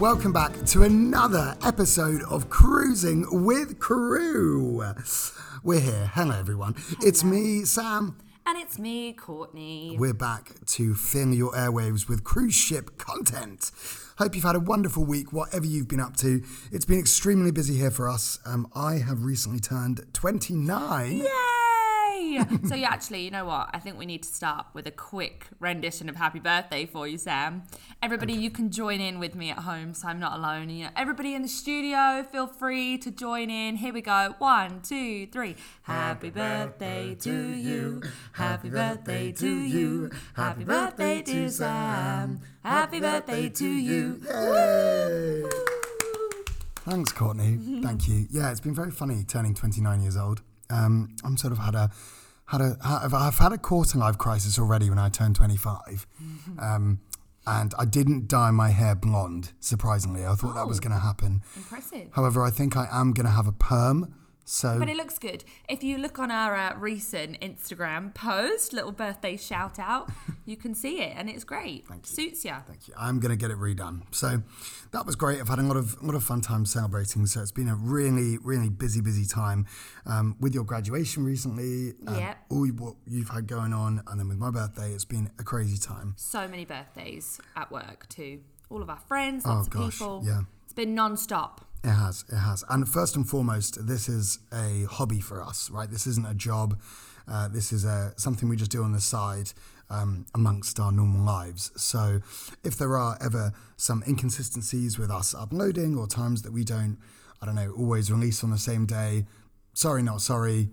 Welcome back to another episode of Cruising with Crew. We're here. Hello, everyone. Hello. It's me, Sam. And it's me, Courtney. We're back to fill your airwaves with cruise ship content. Hope you've had a wonderful week, whatever you've been up to. It's been extremely busy here for us. I have recently turned 29. Yay! So yeah, actually, you know what? I think we need to start with a quick rendition of Happy Birthday for you, Sam. Everybody, okay. You can join in with me at home, so I'm not alone. You know, everybody in the studio, feel free to join in. Here we go. 1, 2, 3. Happy birthday to you. Happy birthday to you. Happy birthday to Sam. Happy birthday to you. Yay! Thanks, Courtney. Thank you. Yeah, it's been very funny turning 29 years old. I'm sort of I've had a quarter life crisis already when I turned 25, and I didn't dye my hair blonde. Surprisingly, I thought that was going to happen. Impressive. However, I think I am going to have a perm. So, but it looks good. If you look on our recent Instagram post, little birthday shout out, you can see it, and it's great. Thank you. Suits you. Thank you. I'm going to get it redone. So that was great. I've had a lot of fun time celebrating. So it's been a really, really busy time with your graduation recently. Yep. All what you've had going on, and then with my birthday, it's been a crazy time. So many birthdays at work too. All of our friends, lots of people. Yeah. It's been non-stop. It has. And first and foremost, this is a hobby for us, right? This isn't a job. This is something we just do on the side amongst our normal lives. So if there are ever some inconsistencies with us uploading or times that we don't, always release on the same day, sorry, not sorry.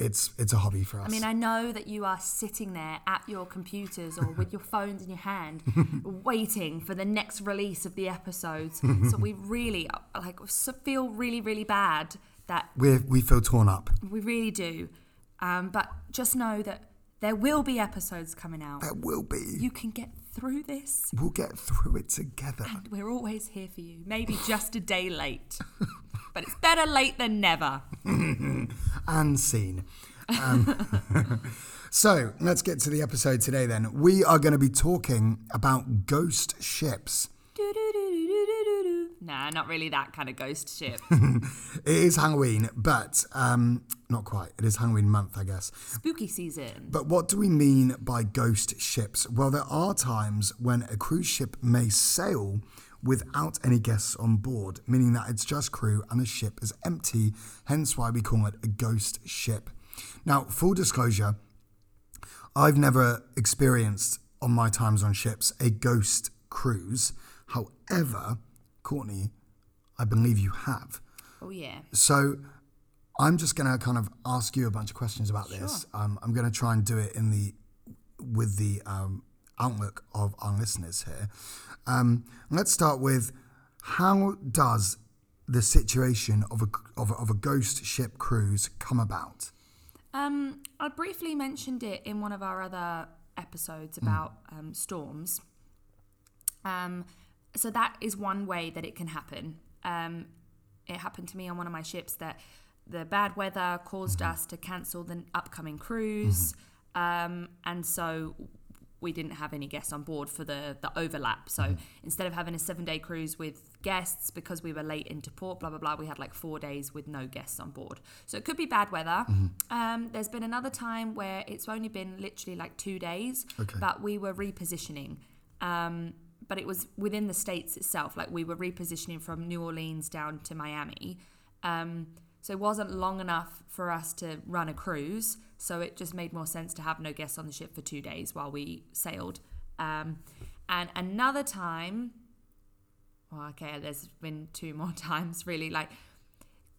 It's a hobby for us. I mean, I know that you are sitting there at your computers or with your phones in your hand waiting for the next release of the episodes. So we really feel really, really bad that... We feel torn up. We really do. But just know that there will be episodes coming out. There will be. You can get through this. We'll get through it together. And we're always here for you. Maybe just a day late. But it's better late than never. And seen. So let's get to the episode today then. We are going to be talking about ghost ships. Nah, not really that kind of ghost ship. It is Halloween, but not quite. It is Halloween month, I guess. Spooky season. But what do we mean by ghost ships? Well, there are times when a cruise ship may sail without any guests on board, meaning that it's just crew and the ship is empty, hence why we call it a ghost ship. Now, full disclosure, I've never experienced on my times on ships a ghost cruise. However, Courtney, I believe you have. Oh, yeah. So I'm just going to kind of ask you a bunch of questions about this. I'm going to try and do it with the outlook of our listeners here. Let's start with, how does the situation of a ghost ship cruise come about? I briefly mentioned it in one of our other episodes about storms. So that is one way that it can happen. It happened to me on one of my ships that the bad weather caused us to cancel the upcoming cruise, and so we didn't have any guests on board for the overlap. So instead of having a 7-day cruise with guests, because we were late into port, blah, blah, blah, we had 4 days with no guests on board. So it could be bad weather. There's been another time where it's only been literally 2 days, but we were repositioning. But it was within the States itself. We were repositioning from New Orleans down to Miami. So it wasn't long enough for us to run a cruise. So it just made more sense to have no guests on the ship for 2 days while we sailed. And another time, there's been 2 more times really,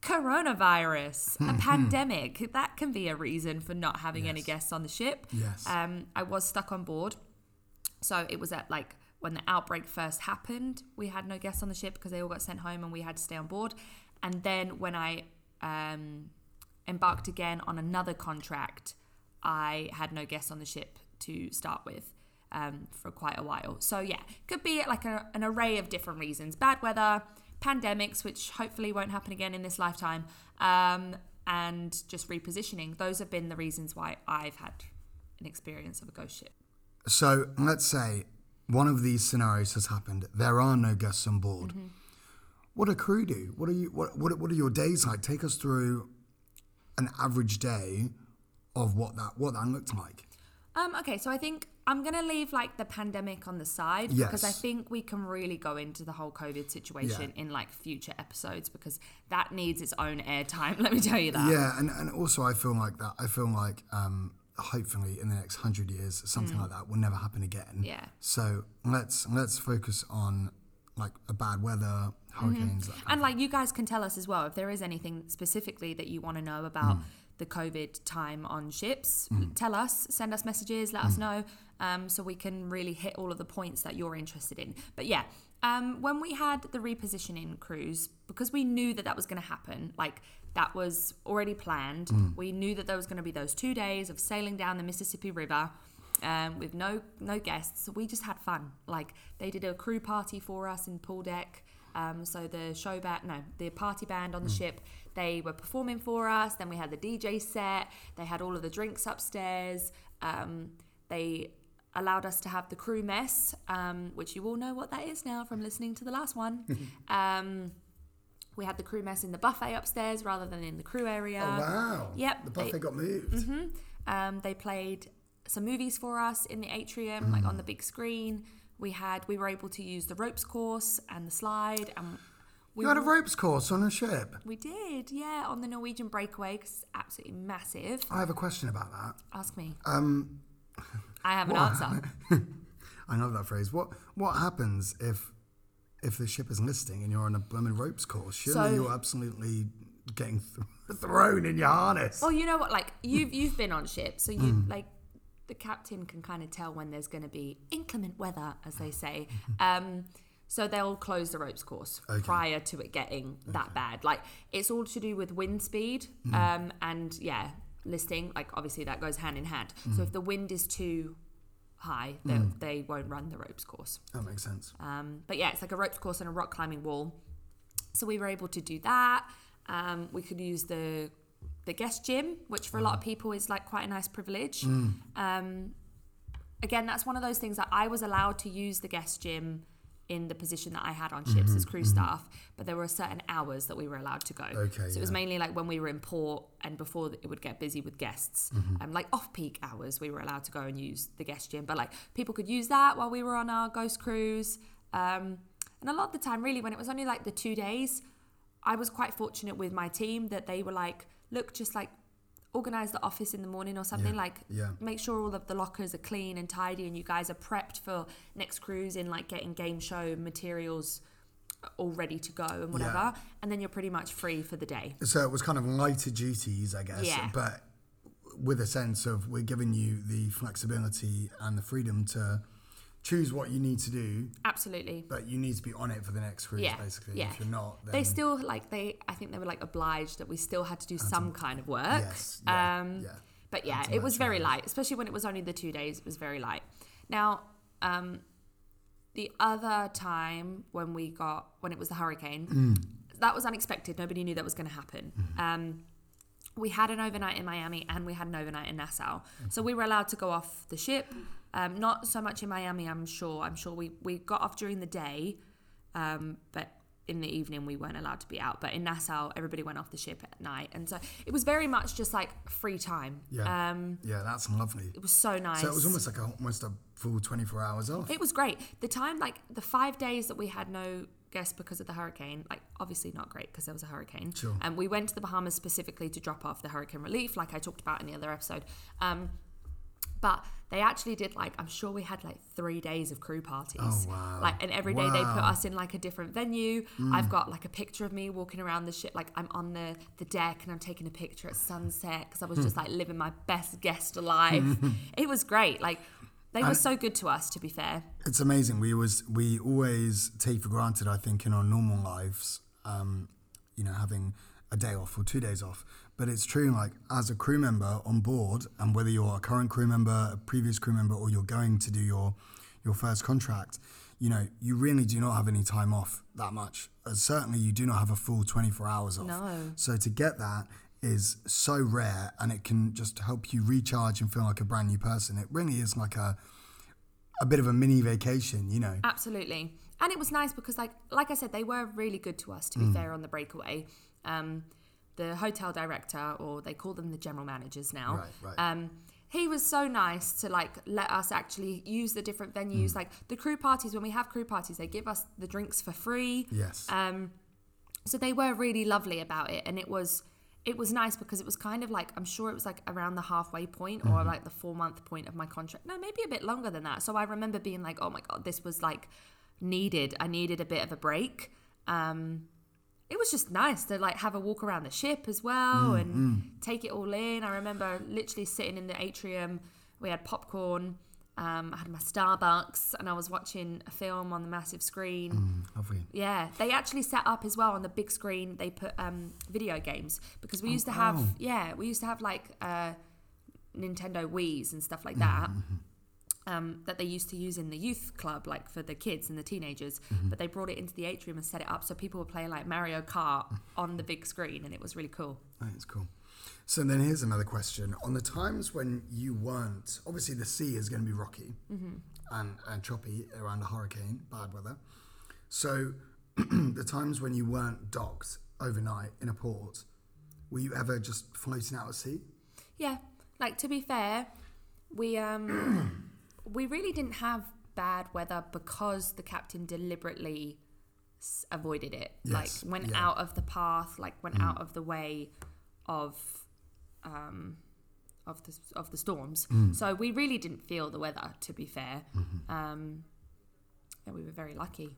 coronavirus, a pandemic. That can be a reason for not having any guests on the ship. Yes. I was stuck on board. So it was at when the outbreak first happened, we had no guests on the ship because they all got sent home and we had to stay on board. And then when I embarked again on another contract, I had no guests on the ship to start with for quite a while. So yeah, could be an array of different reasons. Bad weather, pandemics, which hopefully won't happen again in this lifetime, and just repositioning. Those have been the reasons why I've had an experience of a ghost ship. So let's say One of these scenarios has happened. There are no guests on board. Mm-hmm. What do crew do? What are you? What are your days like? Take us through an average day of what that looked like. Okay, so I think I'm going to leave like the pandemic on the side, yes, because I think we can really go into the whole COVID situation, yeah, in like future episodes, because that needs its own airtime. Let me tell you that. Yeah, and also I feel like that. I feel like hopefully in the next 100 years something like that will never happen again. Yeah. So let's focus on like a bad weather, hurricanes, that kind and of like thing. You guys can tell us as well if there is anything specifically that you want to know about the COVID time on ships. Tell us, send us messages, let us know, so we can really hit all of the points that you're interested in. But yeah, when we had the repositioning cruise, because we knew that was going to happen, like that was already planned. We knew that there was going to be those 2 days of sailing down the Mississippi River with no guests. So we just had fun. Like they did a crew party for us in pool deck. So the party band on the ship, they were performing for us. Then we had the DJ set. They had all of the drinks upstairs. They allowed us to have the crew mess, which you all know what that is now from listening to the last one. We had the crew mess in the buffet upstairs rather than in the crew area. Oh, wow. Yep. The buffet got moved. Mm-hmm. They played some movies for us in the atrium, like on the big screen. We were able to use the ropes course and the slide. You had a ropes course on a ship? We did, yeah, on the Norwegian Breakaway, because it's absolutely massive. I have a question about that. Ask me. I have an answer. I love that phrase. What happens if the ship is listing and you're on a blooming ropes course? Surely you're absolutely getting thrown in your harness. Well, you know what? Like you've been on ships, so you like. The captain can kind of tell when there's going to be inclement weather, as they say. So they'll close the ropes course prior to it getting that bad. Like it's all to do with wind speed and listing. Like obviously that goes hand in hand. So if the wind is too high, they won't run the ropes course. That makes sense. But yeah, it's like a ropes course and a rock climbing wall. So we were able to do that. We could use the guest gym, which for a lot of people is like quite a nice privilege. Again, that's one of those things that I was allowed to use the guest gym in the position that I had on ships as crew staff, but there were certain hours that we were allowed to go. So it was mainly like when we were in port and before it would get busy with guests. Like off-peak hours, we were allowed to go and use the guest gym, but like people could use that while we were on our ghost cruise. And a lot of the time, really, when it was only like the 2 days, I was quite fortunate with my team that they were like, look, just like organize the office in the morning or something, make sure all of the lockers are clean and tidy and you guys are prepped for next cruise in like getting game show materials all ready to go and whatever. And then you're pretty much free for the day. So it was kind of lighter duties, I guess, but with a sense of we're giving you the flexibility and the freedom to choose what you need to do. Absolutely. But you need to be on it for the next cruise, basically. Yeah. If you're not, then... I think they were like obliged that we still had to do some kind of work. Yes. Yeah, But yeah, it was very light, especially when it was only the 2 days. It was very light. Now, the other time when it was the hurricane, that was unexpected. Nobody knew that was going to happen. We had an overnight in Miami and we had an overnight in Nassau. So we were allowed to go off the ship. Not so much in Miami, I'm sure we got off during the day, but in the evening we weren't allowed to be out. But in Nassau, everybody went off the ship at night. And so it was very much just like free time. Yeah, that's lovely. It was so nice. So it was almost like almost a full 24 hours off. It was great. The time, like the 5 days that we had no guests because of the hurricane, like obviously not great because there was a hurricane. Sure. And we went to the Bahamas specifically to drop off the hurricane relief, like I talked about in the other episode. But they actually did like, I'm sure we had like 3 days of crew parties. Oh, wow. Like, and every day they put us in like a different venue. I've got like a picture of me walking around the ship. Like I'm on the deck and I'm taking a picture at sunset because I was just like living my best guest life. It was great. Like they were so good to us, to be fair. It's amazing. We always take for granted, I think, in our normal lives, having a day off or 2 days off. But it's true, like, as a crew member on board, and whether you're a current crew member, a previous crew member, or you're going to do your first contract, you really do not have any time off that much. And certainly you do not have a full 24 hours off. No. So to get that is so rare, and it can just help you recharge and feel like a brand new person. It really is like a a bit of a mini vacation, you know. Absolutely. And it was nice because, like I said, they were really good to us, to be fair, on the breakaway. The hotel director, or they call them the general managers now. Right. He was so nice to, like, let us actually use the different venues. Like, the crew parties, when we have crew parties, they give us the drinks for free. Yes. So they were really lovely about it. And it was nice because it was kind of like, I'm sure it was like around the halfway point or like the 4-month point of my contract. No, maybe a bit longer than that. So I remember being like, oh my God, this was like needed. I needed a bit of a break. It was just nice to like have a walk around the ship as well and take it all in. I remember literally sitting in the atrium. We had popcorn. I had my Starbucks and I was watching a film on the massive screen. Lovely. Yeah. They actually set up as well on the big screen. They put video games because we used to have, like Nintendo Wii's and stuff like that that they used to use in the youth club, like for the kids and the teenagers. But they brought it into the atrium and set it up so people would play like Mario Kart on the big screen, and it was really cool. That's cool. So then here's another question. On the times when you weren't, obviously the sea is going to be rocky and choppy around a hurricane, bad weather. So the times when you weren't docked overnight in a port, were you ever just floating out at sea? Yeah. Like, to be fair, we really didn't have bad weather because the captain deliberately avoided it. Yes. Like, went out of the path, like went out of the way of the storms. So we really didn't feel the weather, to be fair. And we were very lucky.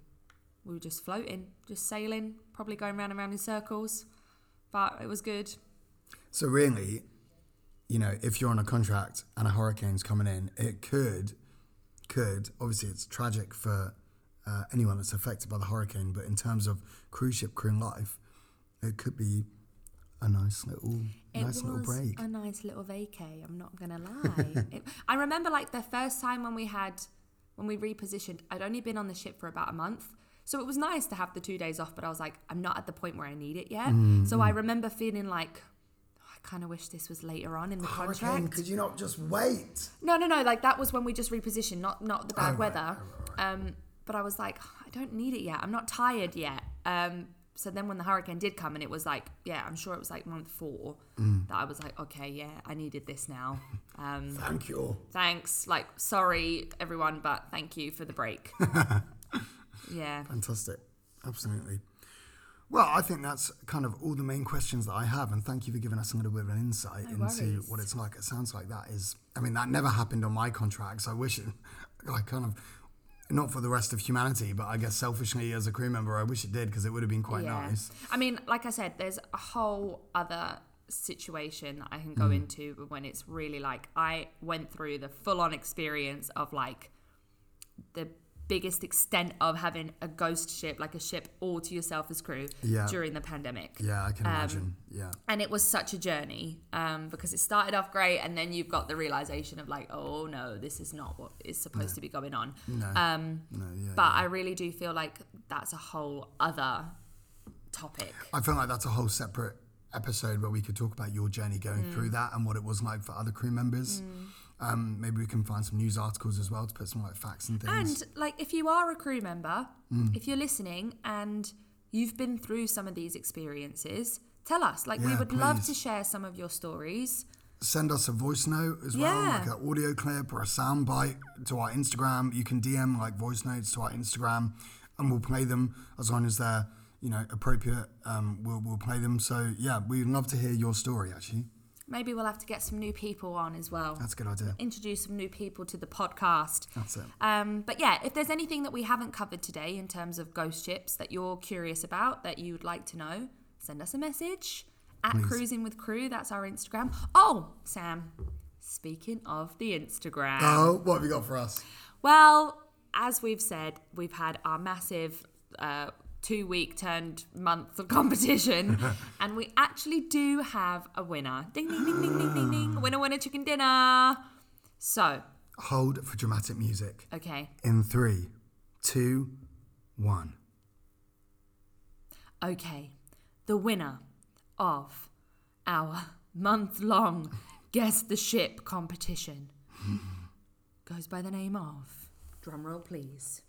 We were just floating, just sailing, probably going round and round in circles, but it was good. So really, you know, if you're on a contract and a hurricane's coming in, it could obviously, it's tragic for anyone that's affected by the hurricane, but in terms of cruise ship crew life, it could be a nice little break. A nice little vacay, I'm not going to lie. I remember like the first time when we repositioned, I'd only been on the ship for about a month. So it was nice to have the 2 days off, but I was like, I'm not at the point where I need it yet. So I remember feeling like, I kind of wish this was later on in the contract. Hurricane, could you not just wait? No. Like that was when we just repositioned, not the bad weather. Right. But I was like, I don't need it yet. I'm not tired yet. So then when the hurricane did come and it was like, I'm sure it was like month 4 that I was like, okay, I needed this now. Thank you. Thanks. Like, sorry, everyone, but thank you for the break. Yeah. Fantastic. Absolutely. Well, I think that's kind of all the main questions that I have. And thank you for giving us a little bit of an insight into what it's like. It sounds like that is, I mean, that never happened on my contracts. I wish it, I kind of... Not for the rest of humanity, but I guess selfishly as a crew member, I wish it did because it would have been quite nice. I mean, like I said, there's a whole other situation that I can go into when it's really like I went through the full-on experience of like the biggest extent of having a ghost ship, like a ship all to yourself as crew during the pandemic. Yeah, I can imagine. Yeah. And it was such a journey because it started off great and then you've got the realization of like, oh no, this is not what is supposed to be going on. I really do feel like that's a whole other topic. I feel like that's a whole separate episode where we could talk about your journey going through that and what it was like for other crew members. Maybe we can find some news articles as well to put some like facts and things. And like if you are a crew member, if you're listening and you've been through some of these experiences, tell us. Like we would love to share some of your stories. Send us a voice note as well, like an audio clip or a soundbite to our Instagram. You can DM like voice notes to our Instagram and we'll play them as long as they're, you know, appropriate. We'll play them. So yeah, we'd love to hear your story actually. Maybe we'll have to get some new people on as well. That's a good idea. Introduce some new people to the podcast. That's it. But yeah, if there's anything that we haven't covered today in terms of ghost ships that you're curious about, that you would like to know, send us a message at Please. Cruising with Crew. That's our Instagram. Oh, Sam, speaking of the Instagram. Oh, what have you got for us? Well, as we've said, we've had our massive... 2-week turned month of competition and we actually do have a winner. Ding, ding, ding, ding, ding, ding, ding. Winner, winner, chicken dinner. So. Hold for dramatic music. Okay. In 3, 2, 1. Okay. The winner of our month-long Guess the Ship competition goes by the name of... Drumroll, please.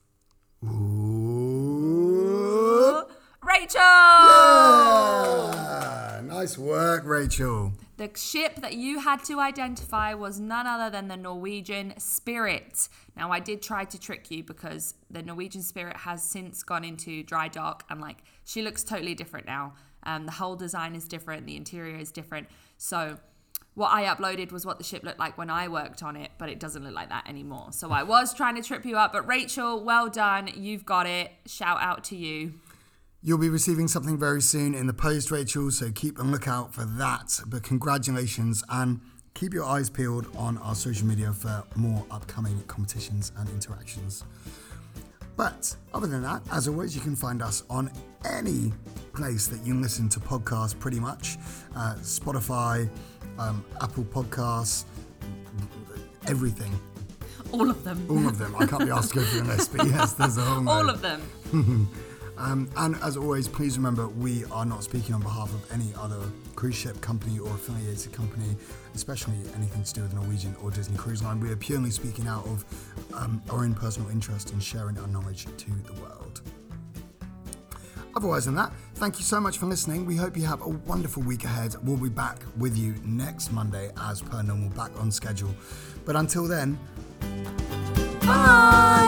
Ooh. Rachel! Yeah! Nice work, Rachel. The ship that you had to identify was none other than the Norwegian Spirit. Now, I did try to trick you because the Norwegian Spirit has since gone into dry dock and, like, she looks totally different now. The whole design is different. The interior is different. So what I uploaded was what the ship looked like when I worked on it, but it doesn't look like that anymore. So I was trying to trip you up, but Rachel, well done. You've got it. Shout out to you. You'll be receiving something very soon in the post, Rachel, so keep a lookout for that. But congratulations, and keep your eyes peeled on our social media for more upcoming competitions and interactions. But other than that, as always, you can find us on any place that you listen to podcasts pretty much. Spotify, Apple Podcasts, everything. All of them. All of them. I can't be asked to go through a list, but yes, there's a whole lot. All of them. And as always, please remember, we are not speaking on behalf of any other cruise ship company or affiliated company, especially anything to do with Norwegian or Disney Cruise Line. We are purely speaking out of our own personal interest in sharing our knowledge to the world. Otherwise than that, thank you so much for listening. We hope you have a wonderful week ahead. We'll be back with you next Monday as per normal, back on schedule. But until then, bye!